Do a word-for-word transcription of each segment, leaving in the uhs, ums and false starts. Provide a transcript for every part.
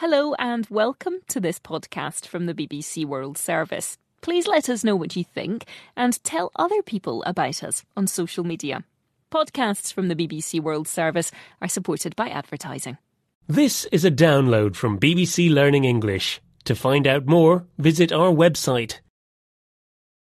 Hello and welcome to this podcast from the B B C World Service. Please let us know what you think and tell other people about us on social media. Podcasts from the B B C World Service are supported by advertising. This is a download from B B C Learning English. To find out more, visit our website.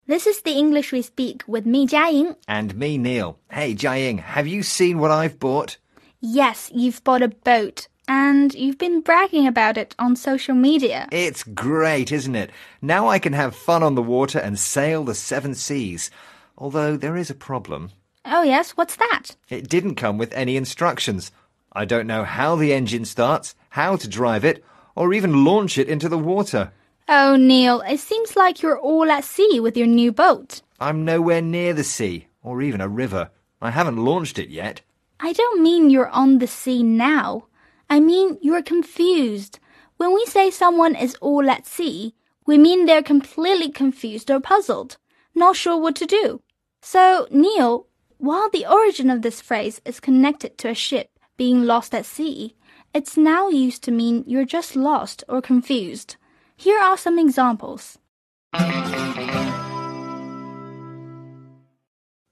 This is The English We Speak with me, Jiaying. And me, Neil. Hey, Jiaying, have you seen what I've bought? Yes, you've bought a boat. And you've been bragging about it on social media. It's great, isn't it? Now I can have fun on the water and sail the seven seas. Although there is a problem. Oh yes, what's that? It didn't come with any instructions. I don't know how the engine starts, how to drive it, or even launch it into the water. Oh, Neil, it seems like you're all at sea with your new boat. I'm nowhere near the sea, or even a river. I haven't launched it yet. I don't mean you're on the sea now. I mean, you're confused. When we say someone is all at sea, we mean they're completely confused or puzzled, not sure what to do. So, Neil, while the origin of this phrase is connected to a ship being lost at sea, it's now used to mean you're just lost or confused. Here are some examples.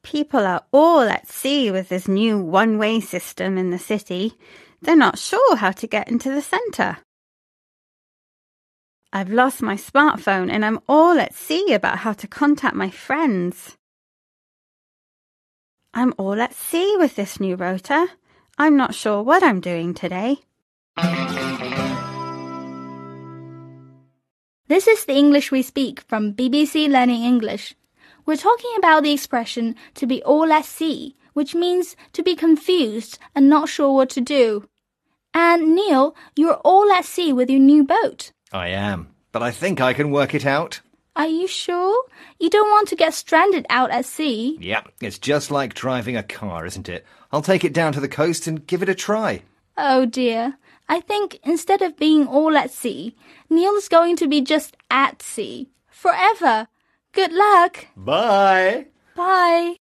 People are all at sea with this new one-way system in the city. They're not sure how to get into the centre. I've lost my smartphone and I'm all at sea about how to contact my friends. I'm all at sea with this new rota. I'm not sure what I'm doing today. This is The English We Speak from B B C Learning English. We're talking about the expression to be all at sea, which means to be confused and not sure what to do. And, Neil, you're all at sea with your new boat. I am, but I think I can work it out. Are you sure? You don't want to get stranded out at sea. Yeah, it's just like driving a car, isn't it? I'll take it down to the coast and give it a try. Oh, dear. I think instead of being all at sea, Neil is going to be just at sea. Forever. Good luck. Bye. Bye.